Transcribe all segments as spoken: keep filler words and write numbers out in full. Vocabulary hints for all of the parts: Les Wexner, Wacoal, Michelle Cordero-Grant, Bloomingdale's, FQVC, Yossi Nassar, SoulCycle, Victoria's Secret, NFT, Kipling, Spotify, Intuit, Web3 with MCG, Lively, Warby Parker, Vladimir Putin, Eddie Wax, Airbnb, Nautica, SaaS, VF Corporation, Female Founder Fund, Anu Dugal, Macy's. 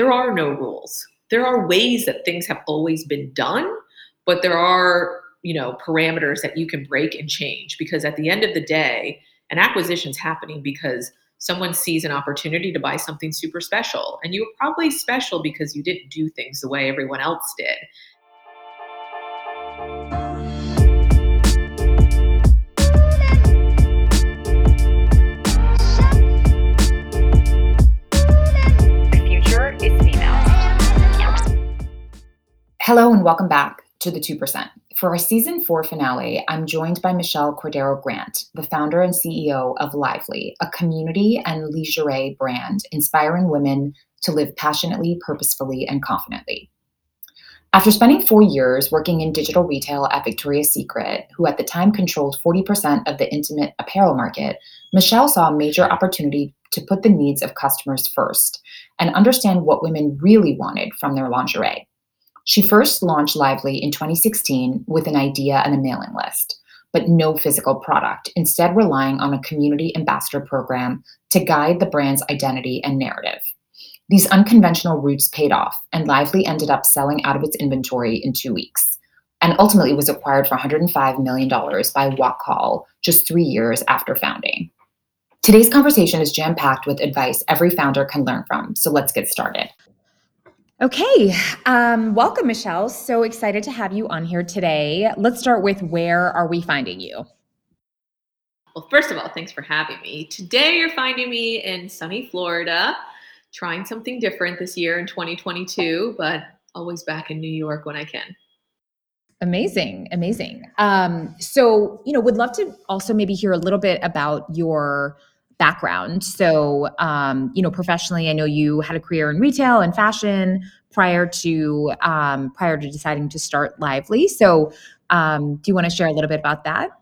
there are no rules. There are ways that things have always been done, but there are, you know, parameters that you can break and change, because at the end of the day, an acquisition's happening because someone sees an opportunity to buy something super special, and you were probably special because you didn't do things the way everyone else did. Hello and welcome back to The two percent. For our season four finale, I'm joined by Michelle Cordero-Grant, the founder and C E O of Lively, a community and lingerie brand inspiring women to live passionately, purposefully, and confidently. After spending four years working in digital retail at Victoria's Secret, who at the time controlled forty percent of the intimate apparel market, Michelle saw a major opportunity to put the needs of customers first and understand what women really wanted from their lingerie. She first launched Lively in twenty sixteen with an idea and a mailing list, but no physical product, instead relying on a community ambassador program to guide the brand's identity and narrative. These unconventional routes paid off, and Lively ended up selling out of its inventory in two weeks, and ultimately was acquired for one hundred five million dollars by Wacoal just three years after founding. Today's conversation is jam-packed with advice every founder can learn from, so let's get started. Okay, um, welcome, Michelle. So excited to have you on here today. Let's start with, where are we finding you? Well, first of all, thanks for having me. Today, you're finding me in sunny Florida, trying something different this year in twenty twenty-two, but always back in New York when I can. Amazing, amazing. Um, so, you know, would love to also maybe hear a little bit about your background. So, um, you know, professionally, I know you had a career in retail and fashion prior to um, prior to deciding to start Lively. So um, do you want to share a little bit about that?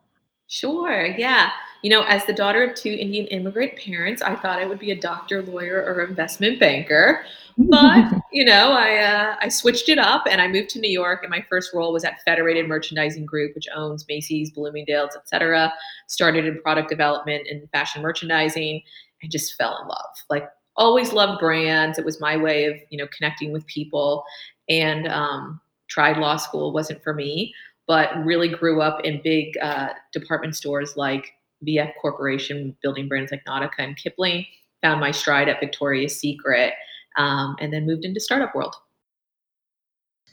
Sure. Yeah. You know, as the daughter of two Indian immigrant parents, I thought I would be a doctor, lawyer, or investment banker. But, you know, I uh, I switched it up and I moved to New York, and my first role was at Federated Merchandising Group, which owns Macy's, Bloomingdale's, et cetera. Started in product development and fashion merchandising, and just fell in love. Like, always loved brands. It was my way of, you know, connecting with people, and um, tried law school. Wasn't for me, but really grew up in big uh, department stores like V F Corporation, building brands like Nautica and Kipling. Found my stride at Victoria's Secret, um, and then moved into startup world.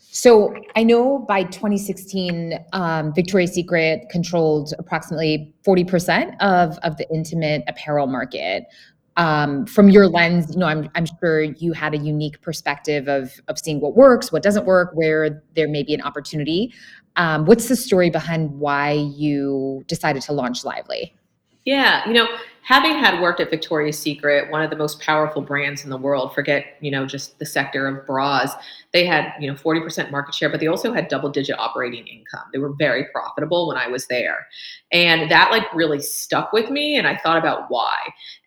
So I know by twenty sixteen, um, Victoria's Secret controlled approximately forty percent of, of the intimate apparel market. Um, from your lens, you know, I'm, I'm sure you had a unique perspective of, of seeing what works, what doesn't work, where there may be an opportunity. Um, what's the story behind why you decided to launch Lively? Yeah, you know, having had worked at Victoria's Secret, one of the most powerful brands in the world, forget, you know, just the sector of bras, they had, you know, forty percent market share, but they also had double digit operating income. They were very profitable when I was there. And that like really stuck with me, and I thought about why.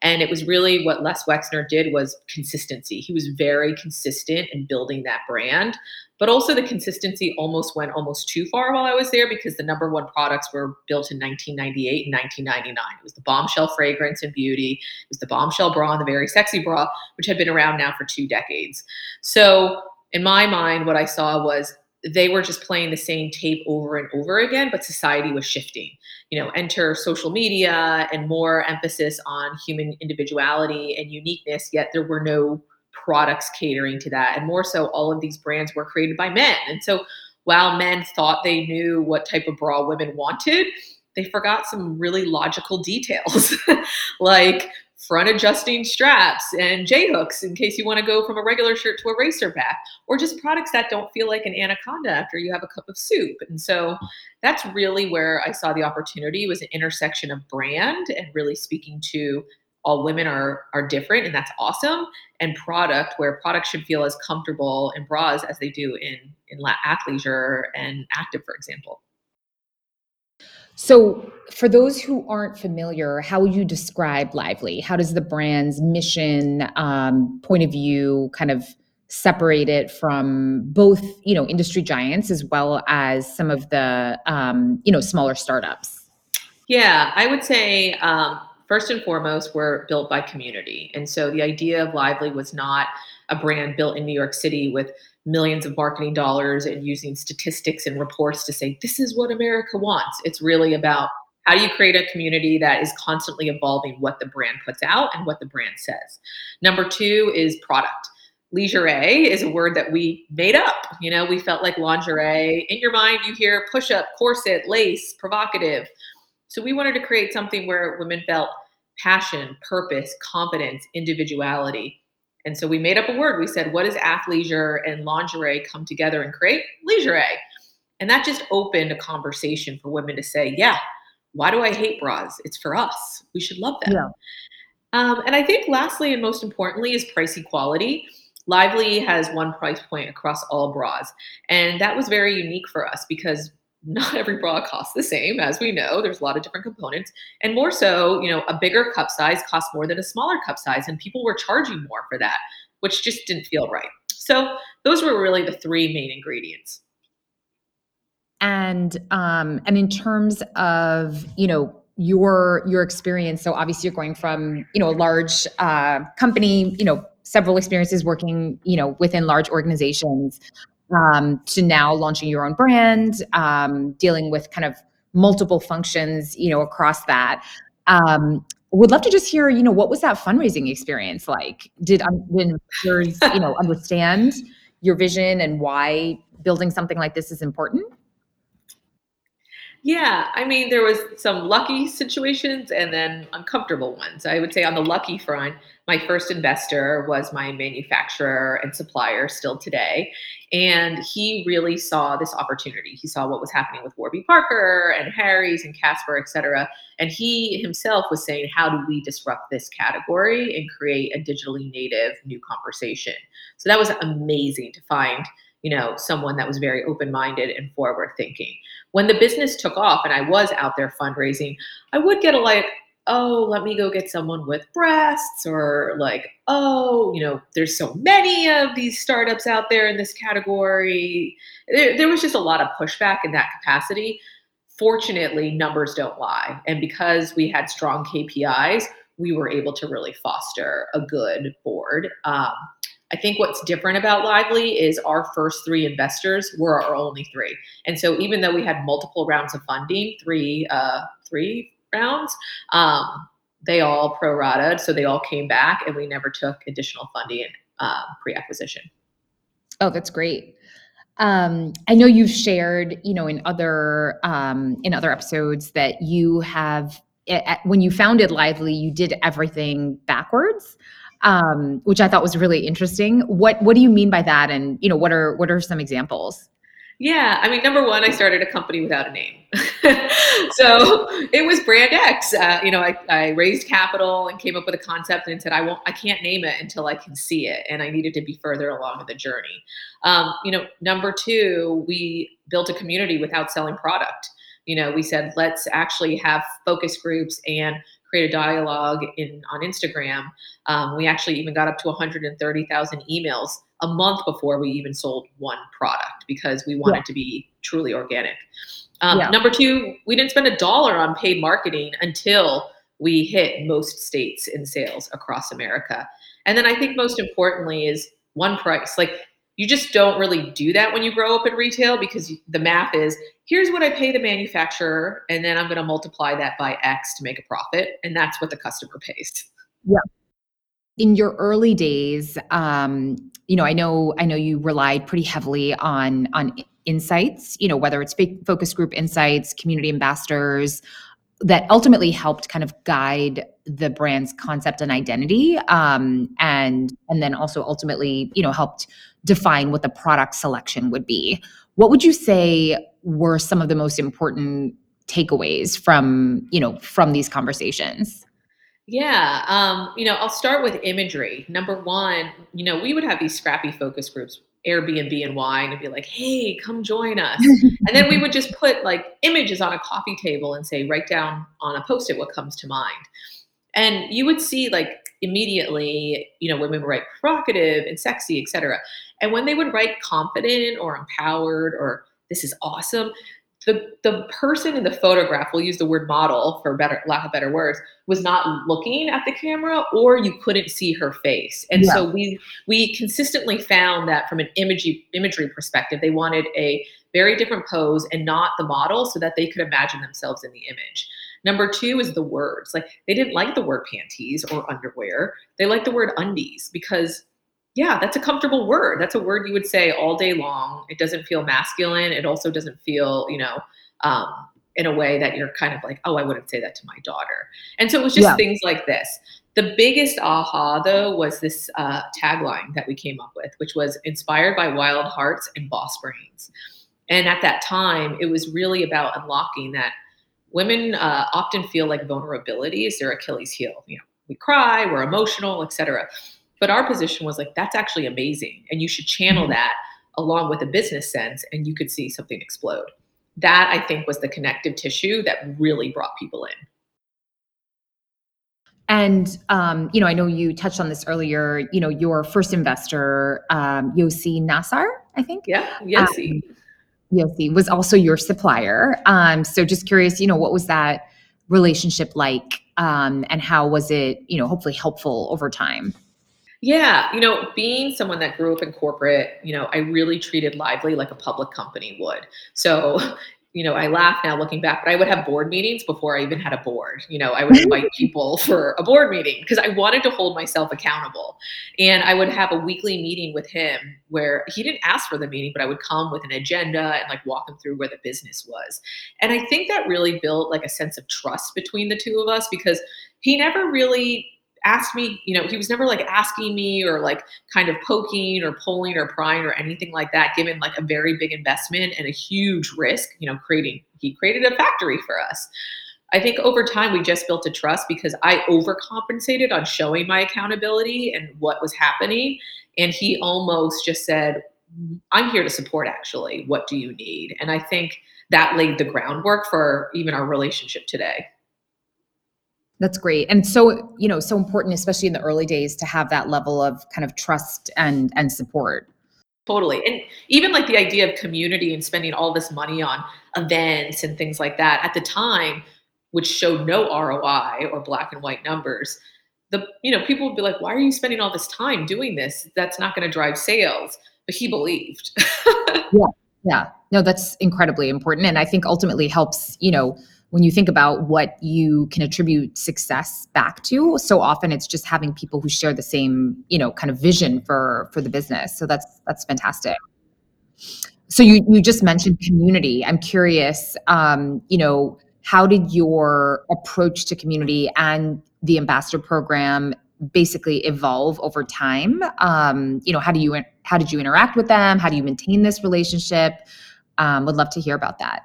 And it was really what Les Wexner did was consistency. He was very consistent in building that brand. But also the consistency almost went almost too far while I was there, because the number one products were built in nineteen ninety-eight and nineteen ninety-nine. It was the Bombshell fragrance and beauty. It was the Bombshell bra and the Very Sexy bra, which had been around now for two decades. So in my mind, what I saw was they were just playing the same tape over and over again, but society was shifting. You know, enter social media and more emphasis on human individuality and uniqueness, yet there were no products catering to that. And more so, all of these brands were created by men. And so while men thought they knew what type of bra women wanted, they forgot some really logical details, like front adjusting straps and J-hooks in case you want to go from a regular shirt to a racer back, or just products that don't feel like an anaconda after you have a cup of soup. And so that's really where I saw the opportunity, was an intersection of brand and really speaking to all women are are different, and that's awesome, and product, where products should feel as comfortable in bras as they do in, in athleisure and active, for example. So for those who aren't familiar, how would you describe Lively? How does the brand's mission, um, point of view kind of separate it from both, you know, industry giants as well as some of the, um, you know, smaller startups? Yeah, I would say, um, first and foremost, were built by community. And so the idea of Lively was not a brand built in New York City with millions of marketing dollars and using statistics and reports to say, this is what America wants. It's really about how do you create a community that is constantly evolving what the brand puts out and what the brand says. Number two is product. Leisurea is a word that we made up. You know, we felt like lingerie. In your mind, you hear push-up, corset, lace, provocative. So we wanted to create something where women felt passion, purpose, confidence, individuality. And so we made up a word. We said, what does athleisure and lingerie come together and create? Leisurea. And that just opened a conversation for women to say, yeah, why do I hate bras? It's for us. We should love them. Yeah. Um, and I think lastly, and most importantly, is price equality. Lively has one price point across all bras. And that was very unique for us because not every bra costs the same. As we know, there's a lot of different components. And more so, you know, a bigger cup size costs more than a smaller cup size. And people were charging more for that, which just didn't feel right. So those were really the three main ingredients. And um, and in terms of, you know, your your experience, so obviously you're going from, you know, a large uh, company, you know, several experiences working, you know, within large organizations um, to now launching your own brand, um, dealing with kind of multiple functions, you know, across that. Um, would love to just hear, you know, what was that fundraising experience like? Did investors, you know, understand your vision and why building something like this is important? Yeah, I mean, there was some lucky situations and then uncomfortable ones. I would say on the lucky front, my first investor was my manufacturer and supplier still today. And he really saw this opportunity. He saw what was happening with Warby Parker and Harry's and Casper, et cetera. And he himself was saying, how do we disrupt this category and create a digitally native new conversation? So that was amazing to find, you know, someone that was very open-minded and forward-thinking. When the business took off and I was out there fundraising, I would get a like, oh, let me go get someone with breasts, or like, oh, you know, there's so many of these startups out there in this category. There, there was just a lot of pushback in that capacity. Fortunately, numbers don't lie. And because we had strong K P Is, we were able to really foster a good board. Um, I think what's different about Lively is our first three investors were our only three. And so even though we had multiple rounds of funding, three uh, three rounds, um, they all prorated. So they all came back and we never took additional funding uh, pre-acquisition. Oh, that's great. Um, I know you've shared, you know, in other um, in other episodes that you have, when you founded Lively, you did everything backwards. Um, which I thought was really interesting. What what do you mean by that? And you know, what are what are some examples? Yeah, I mean, number one, I started a company without a name. So it was Brand X. Uh, you know, I, I raised capital and came up with a concept and said, I won't, I can't name it until I can see it. And I needed to be further along in the journey. Um, you know, number two, we built a community without selling product. You know, we said, let's actually have focus groups and create a dialogue in on Instagram. Um, we actually even got up to one hundred thirty thousand emails a month before we even sold one product because we wanted yeah. to be truly organic. Um, yeah. Number two, we didn't spend a dollar on paid marketing until we hit most states in sales across America. And then I think most importantly is one price. Like you just don't really do that when you grow up in retail because you, the math is, here's what I pay the manufacturer, and then I'm going to multiply that by X to make a profit. And that's what the customer pays. Yeah. In your early days, um, you know, I know, I know you relied pretty heavily on, on insights, you know, whether it's focus group insights, community ambassadors that ultimately helped kind of guide the brand's concept and identity. Um, and, and then also ultimately, you know, helped define what the product selection would be. What would you say were some of the most important takeaways from, you know, from these conversations? Yeah. Um, you know, I'll start with imagery. Number one, you know, we would have these scrappy focus groups, Airbnb and wine, and be like, hey, come join us. And then we would just put like images on a coffee table and say, write down on a Post-it what comes to mind. And you would see like immediately, you know, women write provocative and sexy, et cetera. And when they would write confident or empowered or this is awesome, The, the person in the photograph, we'll use the word model for better, lack of better words, was not looking at the camera, or you couldn't see her face. And yeah. so we we consistently found that from an imagery, imagery perspective, they wanted a very different pose and not the model so that they could imagine themselves in the image. Number two is the words. Like, they didn't like the word panties or underwear. They liked the word undies because, yeah, that's a comfortable word. That's a word you would say all day long. It doesn't feel masculine. It also doesn't feel, you know, um, in a way that you're kind of like, oh, I wouldn't say that to my daughter. And so it was just yeah. things like this. The biggest aha, though, was this uh, tagline that we came up with, which was inspired by wild hearts and boss brains. And at that time, it was really about unlocking that women uh, often feel like vulnerability is their Achilles heel. You know, we cry, we're emotional, et cetera. But our position was like, that's actually amazing. And you should channel that along with a business sense, and you could see something explode. That, I think, was the connective tissue that really brought people in. And, um, you know, I know you touched on this earlier, you know, your first investor, um, Yossi Nassar, I think. Yeah, Yossi. Um, Yossi was also your supplier. Um, so just curious, you know, what was that relationship like, um, and how was it, you know, hopefully helpful over time? Yeah, you know, being someone that grew up in corporate, you know, I really treated Lively like a public company would. So, you know, I laugh now looking back, but I would have board meetings before I even had a board. You know, I would invite people for a board meeting because I wanted to hold myself accountable. And I would have a weekly meeting with him where he didn't ask for the meeting, but I would come with an agenda and like walk him through where the business was. And I think that really built like a sense of trust between the two of us, because he never really asked me, you know, he was never like asking me or like kind of poking or pulling or prying or anything like that, given like a very big investment and a huge risk, you know, creating, he created a factory for us. I think over time, we just built a trust because I overcompensated on showing my accountability and what was happening. And he almost just said, I'm here to support, actually, what do you need? And I think that laid the groundwork for even our relationship today. That's great. And so, you know, so important, especially in the early days, to have that level of kind of trust and and support. Totally. And even like the idea of community and spending all this money on events and things like that at the time, which showed no R O I or black and white numbers, the, you know, people would be like, why are you spending all this time doing this? That's not going to drive sales. But he believed. yeah. Yeah. No, that's incredibly important. And I think ultimately helps, you know, when you think about what you can attribute success back to, so often it's just having people who share the same, you know, kind of vision for for the business. So that's that's fantastic. So you you just mentioned community. I'm curious, um, you know, how did your approach to community and the ambassador program basically evolve over time? Um, you know, how do you how did you interact with them? How do you maintain this relationship? Um, would love to hear about that.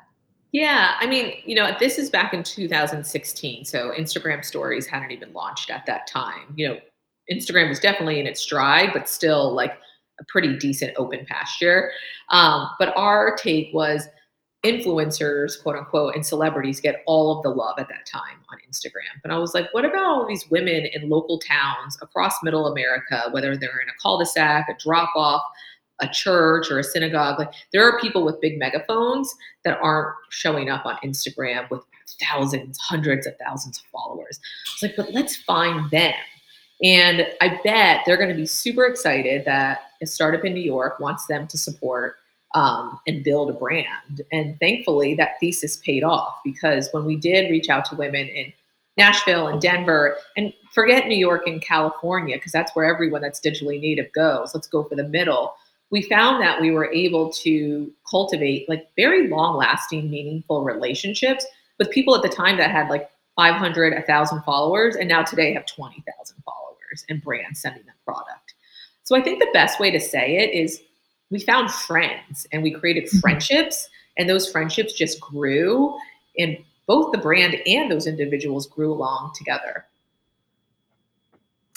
Yeah, I mean, you know, this is back in two thousand sixteen, so Instagram stories hadn't even launched at that time. You know, Instagram was definitely in its stride, but still like a pretty decent open pasture. Um, but our take was influencers, quote unquote, and celebrities get all of the love at that time on Instagram. But I was like, what about all these women in local towns across middle America, whether they're in a cul-de-sac, a drop-off, a church or a synagogue? Like, there are people with big megaphones that aren't showing up on Instagram with thousands, hundreds of thousands of followers. It's like, but let's find them. And I bet they're going to be super excited that a startup in New York wants them to support um, and build a brand. And thankfully that thesis paid off, because when we did reach out to women in Nashville and Denver, and forget New York and California, because that's where everyone that's digitally native goes. Let's go for the middle. We found that we were able to cultivate like very long lasting, meaningful relationships with people at the time that had like five hundred, one thousand followers, and now today have twenty thousand followers and brands sending them product. So I think the best way to say it is we found friends and we created friendships, and those friendships just grew, and both the brand and those individuals grew along together.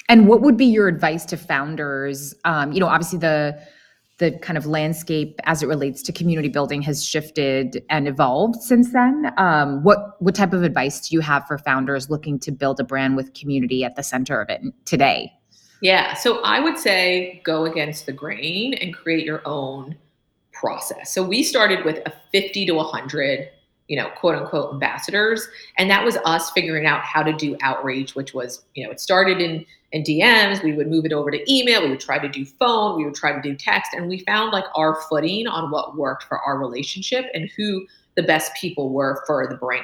And what would be your advice to founders? Um, you know, obviously the the kind of landscape as it relates to community building has shifted and evolved since then. Um, what what type of advice do you have for founders looking to build a brand with community at the center of it today? Yeah, so I would say go against the grain and create your own process. So we started with a fifty to one hundred you know, quote unquote ambassadors. And that was us figuring out how to do outreach, which was, you know, it started in, in D Ms. We would move it over to email. We would try to do phone. We would try to do text. And we found like our footing on what worked for our relationship and who the best people were for the brand.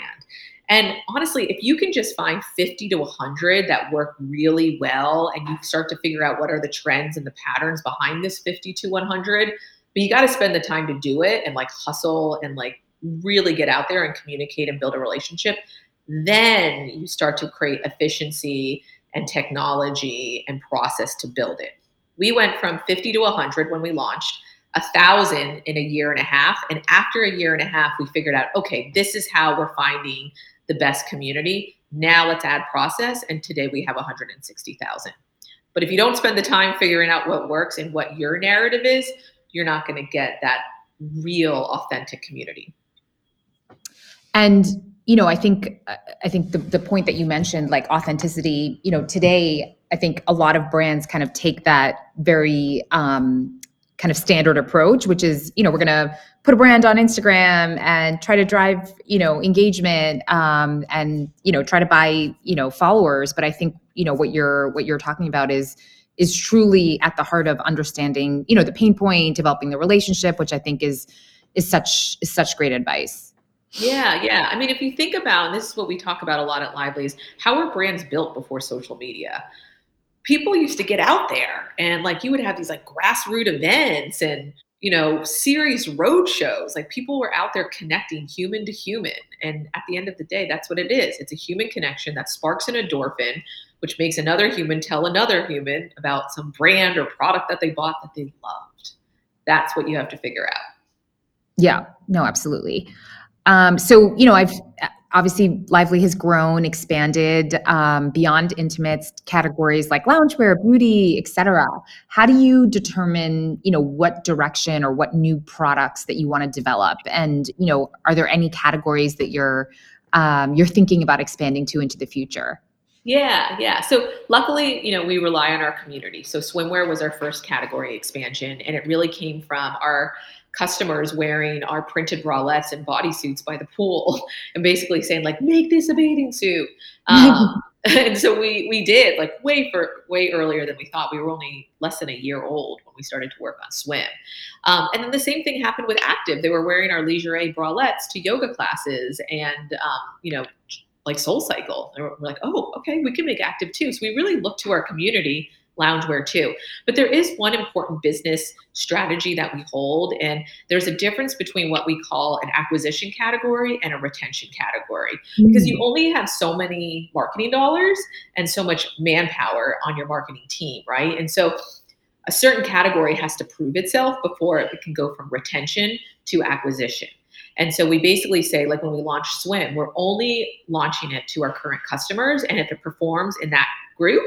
And honestly, if you can just find fifty to one hundred that work really well, and you start to figure out what are the trends and the patterns behind this fifty to one hundred, but you got to spend the time to do it and like hustle and like really get out there and communicate and build a relationship, then you start to create efficiency and technology and process to build it. We went from fifty to one hundred when we launched, one thousand in a year and a half. And after a year and a half, we figured out, okay, this is how we're finding the best community. Now let's add process. And today we have one hundred sixty thousand. But if you don't spend the time figuring out what works and what your narrative is, you're not going to get that real authentic community. And, you know, I think, I think the, the point that you mentioned, like authenticity, you know, today, I think a lot of brands kind of take that very, um, kind of standard approach, which is, you know, we're going to put a brand on Instagram and try to drive, you know, engagement, um, and, you know, try to buy, you know, followers. But I think, you know, what you're, what you're talking about is, is truly at the heart of understanding, you know, the pain point, developing the relationship, which I think is, is such, is such great advice. Yeah. Yeah. I mean, if you think about, and this is what we talk about a lot at Lively, is how were brands built before social media? People used to get out there and like you would have these like grassroots events and, you know, series road shows. Like people were out there connecting human to human. And at the end of the day, that's what it is. It's a human connection that sparks an endorphin, which makes another human tell another human about some brand or product that they bought that they loved. That's what you have to figure out. Yeah, no, absolutely. Um, so, you know, I've, obviously, Lively has grown, expanded um, beyond intimates categories like loungewear, beauty, et cetera. How do you determine, you know, what direction or what new products that you want to develop? And, you know, are there any categories that you're um, you're thinking about expanding to into the future? Yeah, yeah. So luckily, you know, we rely on our community. So swimwear was our first category expansion, and it really came from our customers wearing our printed bralettes and bodysuits by the pool and basically saying like, make this a bathing suit. Um, and so we we did like way for way earlier than we thought. We were only less than a year old when we started to work on swim. Um, and then the same thing happened with Active. They were wearing our Leisurea bralettes to yoga classes and, um, you know, like SoulCycle. And we're like, oh, okay, we can make Active too. So we really look to our community, loungewear too. But there is one important business strategy that we hold, and there's a difference between what we call an acquisition category and a retention category, mm-hmm. because you only have so many marketing dollars and so much manpower on your marketing team, right? And so a certain category has to prove itself before it can go from retention to acquisition. And so we basically say, like when we launch Swim, we're only launching it to our current customers, and if it performs in that group,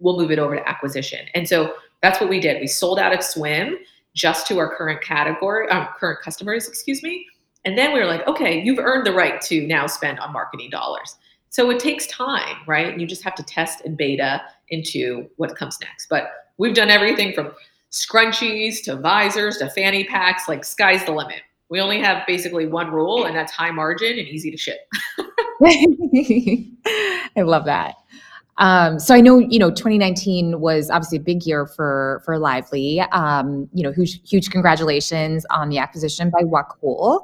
we'll move it over to acquisition. And so that's what we did. We sold out of Swim just to our current category, um, current customers, excuse me. And then we were like, okay, you've earned the right to now spend on marketing dollars. So it takes time, right? And you just have to test and beta into what comes next. But we've done everything from scrunchies to visors to fanny packs, like sky's the limit. We only have basically one rule, and that's high margin and easy to ship. I love that. Um, so I know, you know, twenty nineteen was obviously a big year for, for Lively, um, you know, huge, huge congratulations on the acquisition by Wacoal,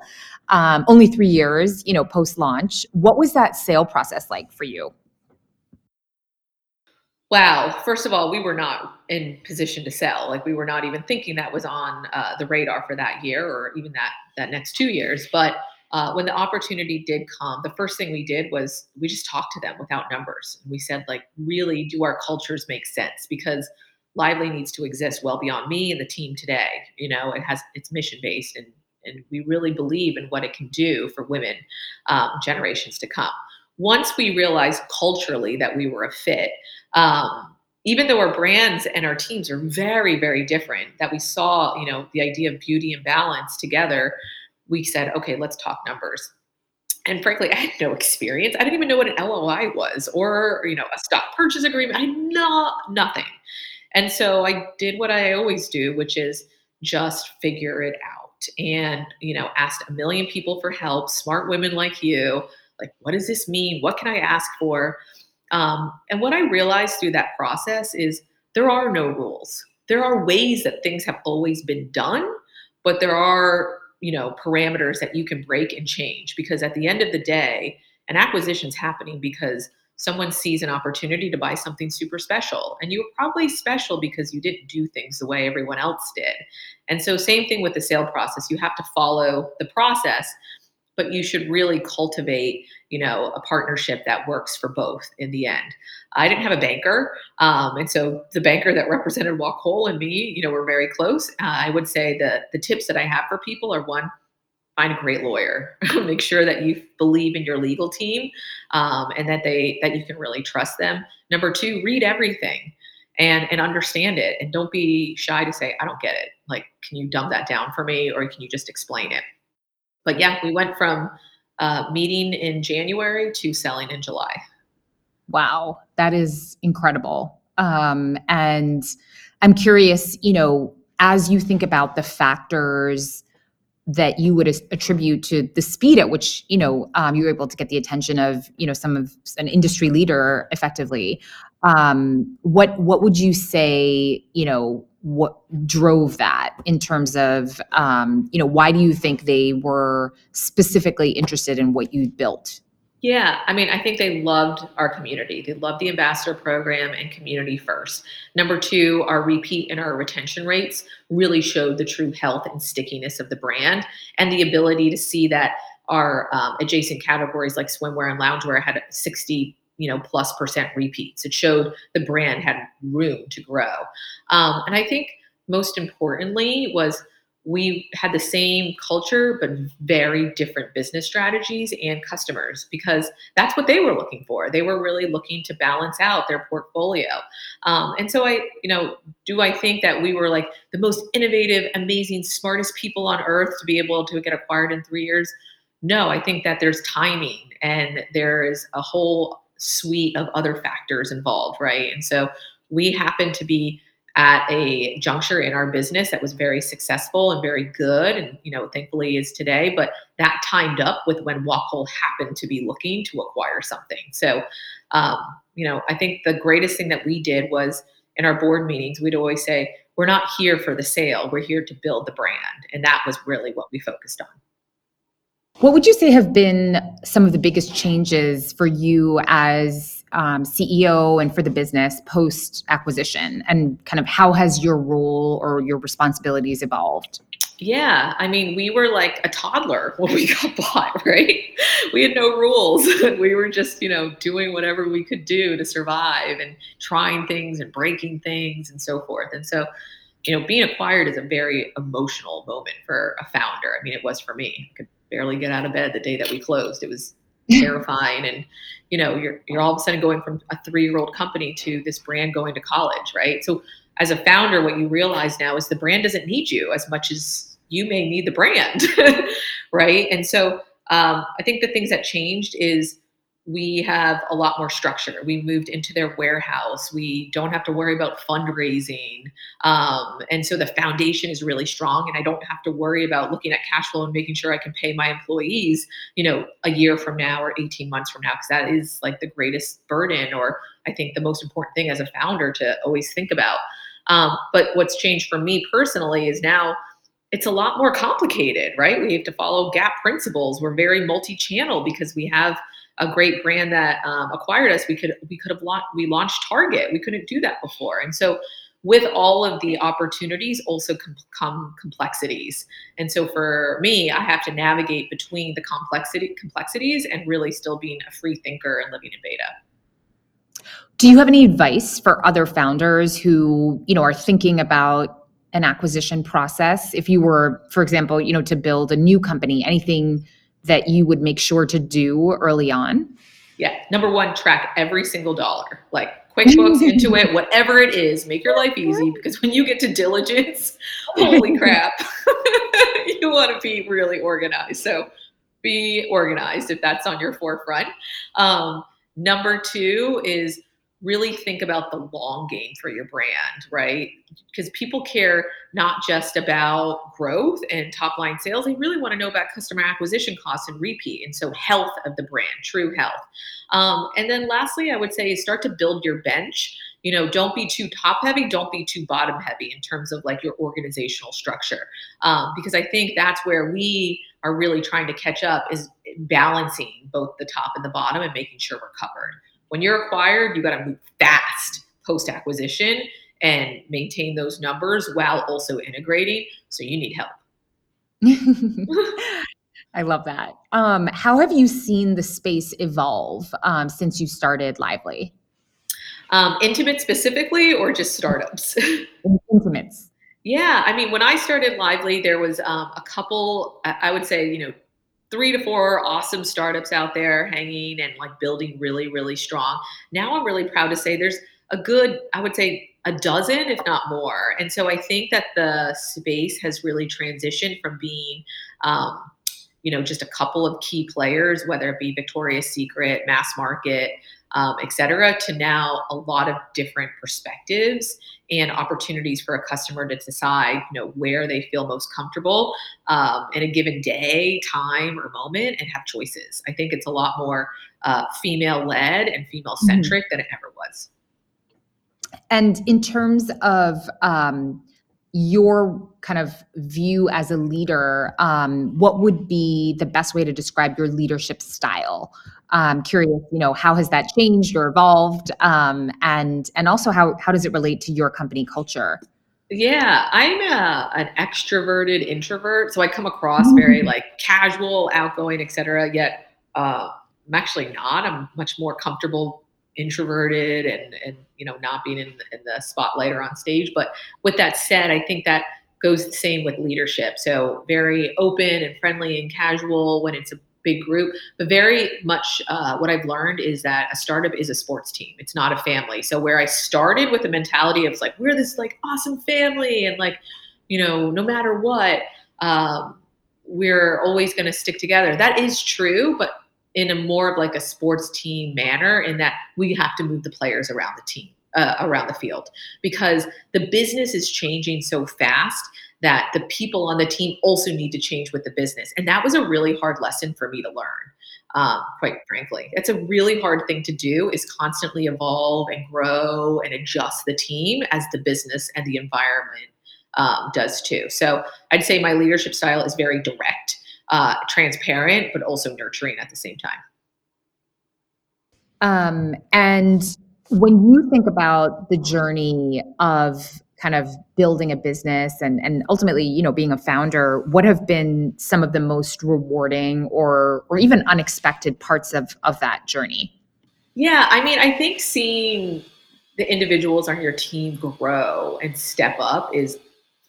um, only three years, you know, post-launch. What was that sale process like for you? Wow. First of all, we were not in position to sell. Like we were not even thinking that was on uh, the radar for that year or even that, that next two years. But Uh, when the opportunity did come, the first thing we did was we just talked to them without numbers. We said, like, really, do our cultures make sense? Because Lively needs to exist well beyond me and the team today. You know, it has it's mission based, and and we really believe in what it can do for women, um, generations to come. Once we realized culturally that we were a fit, um, even though our brands and our teams are very, very different, that we saw, you know, the idea of beauty and balance together. We said, okay, let's talk numbers. And frankly, I had no experience. I didn't even know what an L O I was or, you know, a stock purchase agreement. I know nothing. And so I did what I always do, which is just figure it out. and, you know, asked a million people for help, smart women like you, like, what does this mean? What can I ask for? Um, and what I realized through that process is there are no rules. There are ways that things have always been done, but there are, you know, parameters that you can break and change, because at the end of the day, an acquisition's happening because someone sees an opportunity to buy something super special, and you were probably special because you didn't do things the way everyone else did. And so same thing with the sale process. You have to follow the process, but you should really cultivate, you know, a partnership that works for both in the end. I didn't have a banker. Um, and so the banker that represented Wacoal and me, you know, were very close. Uh, I would say that the tips that I have for people are, one, find a great lawyer, make sure that you believe in your legal team, um, and that they, that you can really trust them. Number two, read everything and, and understand it. And don't be shy to say, I don't get it. Like, can you dumb that down for me? Or can you just explain it? But yeah, we went from uh meeting in January to selling in July. Wow. That is incredible. Um, and I'm curious, you know, as you think about the factors that you would attribute to the speed at which, you know, um, you were able to get the attention of, you know, some of an industry leader effectively. Um, what, what would you say, you know, what drove that in terms of, um, you know, why do you think they were specifically interested in what you built? Yeah. I mean, I think they loved our community. They loved the ambassador program and community first. Number two, our repeat and our retention rates really showed the true health and stickiness of the brand, and the ability to see that our um, adjacent categories like swimwear and loungewear had sixty, you know, plus percent repeats. It showed the brand had room to grow. Um, and I think most importantly was we had the same culture, but very different business strategies and customers, because that's what they were looking for. They were really looking to balance out their portfolio. Um, and so I, you know, do I think that we were like the most innovative, amazing, smartest people on earth to be able to get acquired in three years? No, I think that there's timing, and there is a whole suite of other factors involved, right? And so we happen to be at a juncture in our business that was very successful and very good, and, you know, thankfully is today, but that timed up with when Wacoal happened to be looking to acquire something. So, um, you know, I think the greatest thing that we did was in our board meetings, we'd always say, we're not here for the sale, we're here to build the brand. And that was really what we focused on. What would you say have been some of the biggest changes for you as Um, C E O and for the business post acquisition, and kind of how has your role or your responsibilities evolved? Yeah. I mean, we were like a toddler when we got bought, right? We had no rules. We were just, you know, doing whatever we could do to survive, and trying things and breaking things and so forth. And so, you know, being acquired is a very emotional moment for a founder. I mean, it was for me. I could barely get out of bed the day that we closed. It was terrifying. And, you know, you're, you're all of a sudden going from a three-year-old company to this brand going to college, right? So as a founder, what you realize now is the brand doesn't need you as much as you may need the brand, right? And so um, I think the things that changed is we have a lot more structure. We moved into their warehouse. We don't have to worry about fundraising. Um, and so the foundation is really strong, and I don't have to worry about looking at cash flow and making sure I can pay my employees, you know, a year from now or eighteen months from now, because that is like the greatest burden, or I think the most important thing as a founder to always think about. Um, but what's changed for me personally is now it's a lot more complicated, right? We have to follow G A P principles. We're very multi-channel because we have a great brand that um, acquired us. We could we could have launched, we launched Target. We couldn't do that before. And so with all of the opportunities also com- come complexities. And so for me, I have to navigate between the complexity complexities and really still being a free thinker and living in beta. Do you have any advice for other founders who, you know, are thinking about an acquisition process? If you were, for example, you know, to build a new company, anything that you would make sure to do early on? Yeah. Number one, track every single dollar, like QuickBooks, Intuit, whatever it is, make your life easy, because when you get to diligence, holy crap, you want to be really organized. So be organized if that's on your forefront. Um, number two is really think about the long game for your brand, right? Because people care not just about growth and top line sales. They really want to know about customer acquisition costs and repeat. And so health of the brand, true health. Um, and then lastly, I would say start to build your bench. You know, don't be too top heavy, don't be too bottom heavy in terms of like your organizational structure. Um, because I think that's where we are really trying to catch up, is balancing both the top and the bottom and making sure we're covered. When you're acquired, you got to move fast post-acquisition and maintain those numbers while also integrating. So you need help. I love that. Um, how have you seen the space evolve um, since you started Lively? Um, intimate specifically, or just startups? Intimates. Yeah. I mean, when I started Lively, there was um, a couple, I would say, you know, three to four awesome startups out there hanging and like building really, really strong. Now I'm really proud to say there's a good, I would say a dozen, if not more. And so I think that the space has really transitioned from being, um, you know, just a couple of key players, whether it be Victoria's Secret, mass market, um, et cetera, to now a lot of different perspectives and opportunities for a customer to decide, you know, where they feel most comfortable um, in a given day, time, or moment, and have choices. I think it's a lot more uh, female-led and female-centric mm-hmm. than it ever was. And in terms of um, your kind of view as a leader, um, what would be the best way to describe your leadership style? I'm curious, you know, how has that changed or evolved? Um, and and also how, how does it relate to your company culture? Yeah, I'm a, an extroverted introvert. So I come across mm-hmm. very like casual, outgoing, et cetera. Yet uh, I'm actually not. I'm much more comfortable introverted and, and you know, not being in, in the spotlight or on stage. But with that said, I think that goes the same with leadership. So very open and friendly and casual when it's a big group, but very much uh, what I've learned is that a startup is a sports team. It's not a family. So where I started with the mentality of like, we're this like awesome family and like, you know, no matter what, um, we're always going to stick together. That is true, but in a more of like a sports team manner, in that we have to move the players around the team, uh, around the field, because the business is changing so fast that the people on the team also need to change with the business. And that was a really hard lesson for me to learn, um, quite frankly. It's a really hard thing to do, is constantly evolve and grow and adjust the team as the business and the environment um, does too. So I'd say my leadership style is very direct, uh, transparent, but also nurturing at the same time. Um, and when you think about the journey of kind of building a business and, and ultimately, you know, being a founder, what have been some of the most rewarding or or even unexpected parts of, of that journey? Yeah, I mean, I think seeing the individuals on your team grow and step up is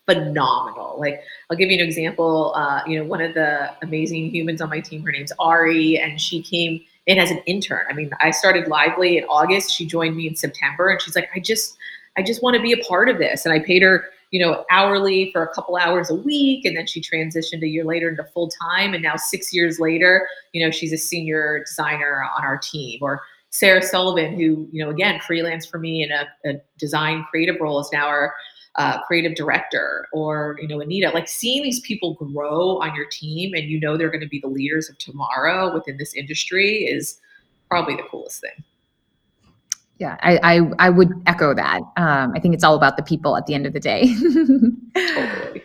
phenomenal. Like, I'll give you an example. Uh, you know, one of the amazing humans on my team, her name's Ari, and she came in as an intern. I mean, I started Lively in August. She joined me in September, and she's like, I just... I just want to be a part of this. And I paid her, you know, hourly for a couple hours a week. And then she transitioned a year later into full time. And now six years later, you know, she's a senior designer on our team. Or Sarah Sullivan, who, you know, again, freelanced for me in a, a design creative role, is now our uh, creative director. Or, you know, Anita, like seeing these people grow on your team and you know they're going to be the leaders of tomorrow within this industry is probably the coolest thing. Yeah, I, I I would echo that. Um, I think it's all about the people at the end of the day. Totally.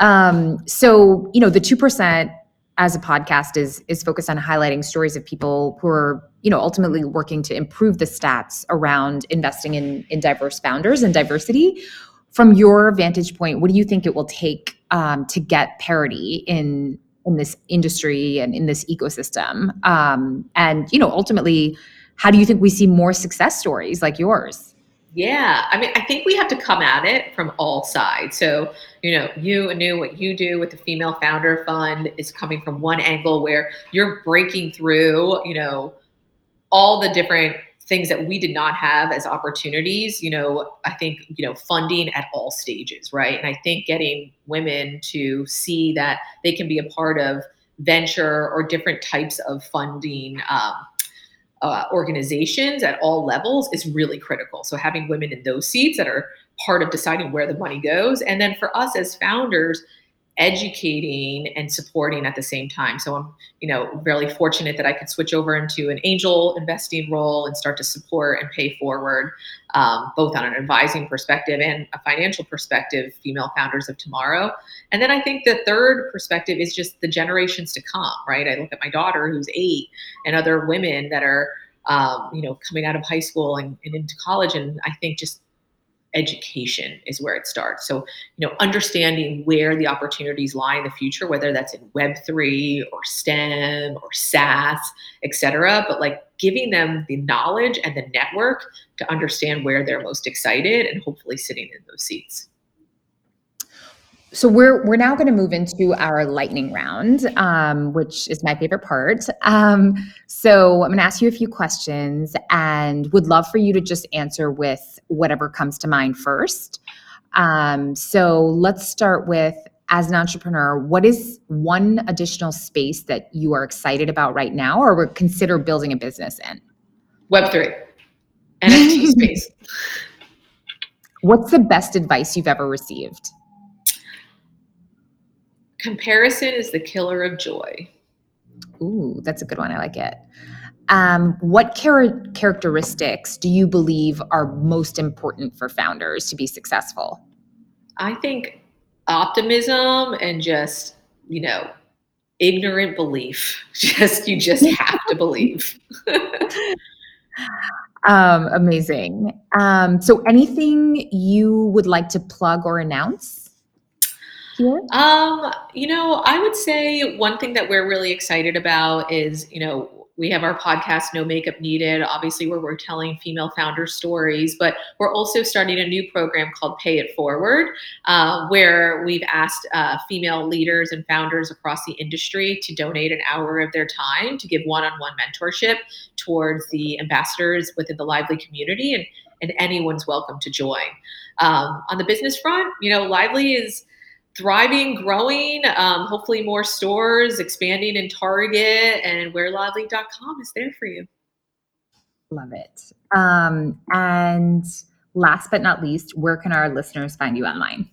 Um, so, you know, the two percent as a podcast is is focused on highlighting stories of people who are, you know, ultimately working to improve the stats around investing in in diverse founders and diversity. From your vantage point, what do you think it will take um, to get parity in in this industry and in this ecosystem? Um, and, you know, ultimately, how do you think we see more success stories like yours? Yeah, I mean, I think we have to come at it from all sides. So, you know, you knew what you do with the Female Founder Fund is coming from one angle where you're breaking through, you know, all the different things that we did not have as opportunities. You know, I think, you know, funding at all stages, right? And I think getting women to see that they can be a part of venture or different types of funding, um, uh, organizations at all levels is really critical. So having women in those seats that are part of deciding where the money goes. And then for us as founders, educating and supporting at the same time. So I'm, you know, really fortunate that I could switch over into an angel investing role and start to support and pay forward, um, both on an advising perspective and a financial perspective, female founders of tomorrow. And then I think the third perspective is just the generations to come, right? I look at my daughter who's eight and other women that are, um, you know, coming out of high school and, and into college. And I think just education is where it starts. So, you know, understanding where the opportunities lie in the future, whether that's in Web three or STEM or SaaS, et cetera, but like giving them the knowledge and the network to understand where they're most excited and hopefully sitting in those seats. So we're we're now going to move into our lightning round, um, which is my favorite part. Um, so I'm going to ask you a few questions and would love for you to just answer with whatever comes to mind first. Um, so let's start with, as an entrepreneur, what is one additional space that you are excited about right now or would consider building a business in? Web three, N F T space. What's the best advice you've ever received? Comparison is the killer of joy. Ooh, that's a good one. I like it. Um, what char- characteristics do you believe are most important for founders to be successful? I think optimism and just, you know, ignorant belief. Just, you just have to believe. um, amazing. Um, so anything you would like to plug or announce? Yeah. Um, you know, I would say one thing that we're really excited about is, you know, we have our podcast, No Makeup Needed, obviously where we're telling female founder stories, but we're also starting a new program called Pay It Forward, uh, where we've asked uh, female leaders and founders across the industry to donate an hour of their time to give one-on-one mentorship towards the ambassadors within the Lively community, and, and anyone's welcome to join. Um, on the business front, you know, Lively is thriving, growing, um, hopefully more stores, expanding in Target, and where lively dot com is there for you. Love it. Um, and last but not least, where can our listeners find you online?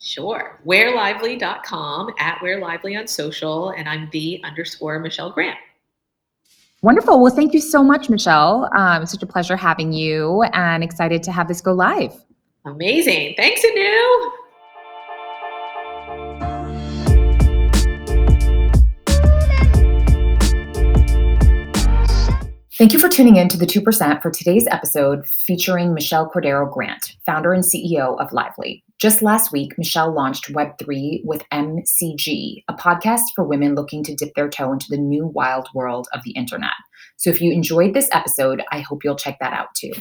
Sure. where lively dot com, at where lively on social, and I'm the underscore Michelle Grant. Wonderful. Well, thank you so much, Michelle. Um, it's such a pleasure having you and excited to have this go live. Amazing. Thanks, Anu. Thank you for tuning in to The two percent for today's episode featuring Michelle Cordero-Grant, founder and C E O of Lively. Just last week, Michelle launched Web three with M C G, a podcast for women looking to dip their toe into the new wild world of the internet. So if you enjoyed this episode, I hope you'll check that out too.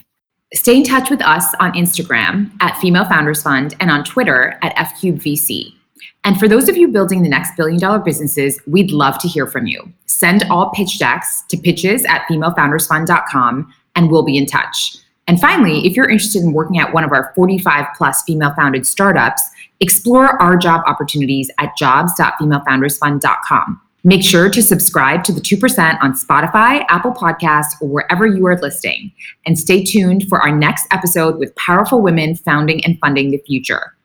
Stay in touch with us on Instagram at Female Founders Fund and on Twitter at F Q V C. And for those of you building the next billion dollar businesses, we'd love to hear from you. Send all pitch decks to pitches at female founders fund dot com and we'll be in touch. And finally, if you're interested in working at one of our forty-five plus female founded startups, explore our job opportunities at jobs dot female founders fund dot com. Make sure to subscribe to The two percent on Spotify, Apple Podcasts, or wherever you are listening. And stay tuned for our next episode with powerful women founding and funding the future.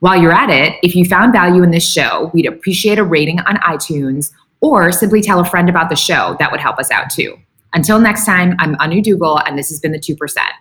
While you're at it, if you found value in this show, we'd appreciate a rating on iTunes or simply tell a friend about the show. That would help us out too. Until next time, I'm Anu Dugal, and this has been The two percent.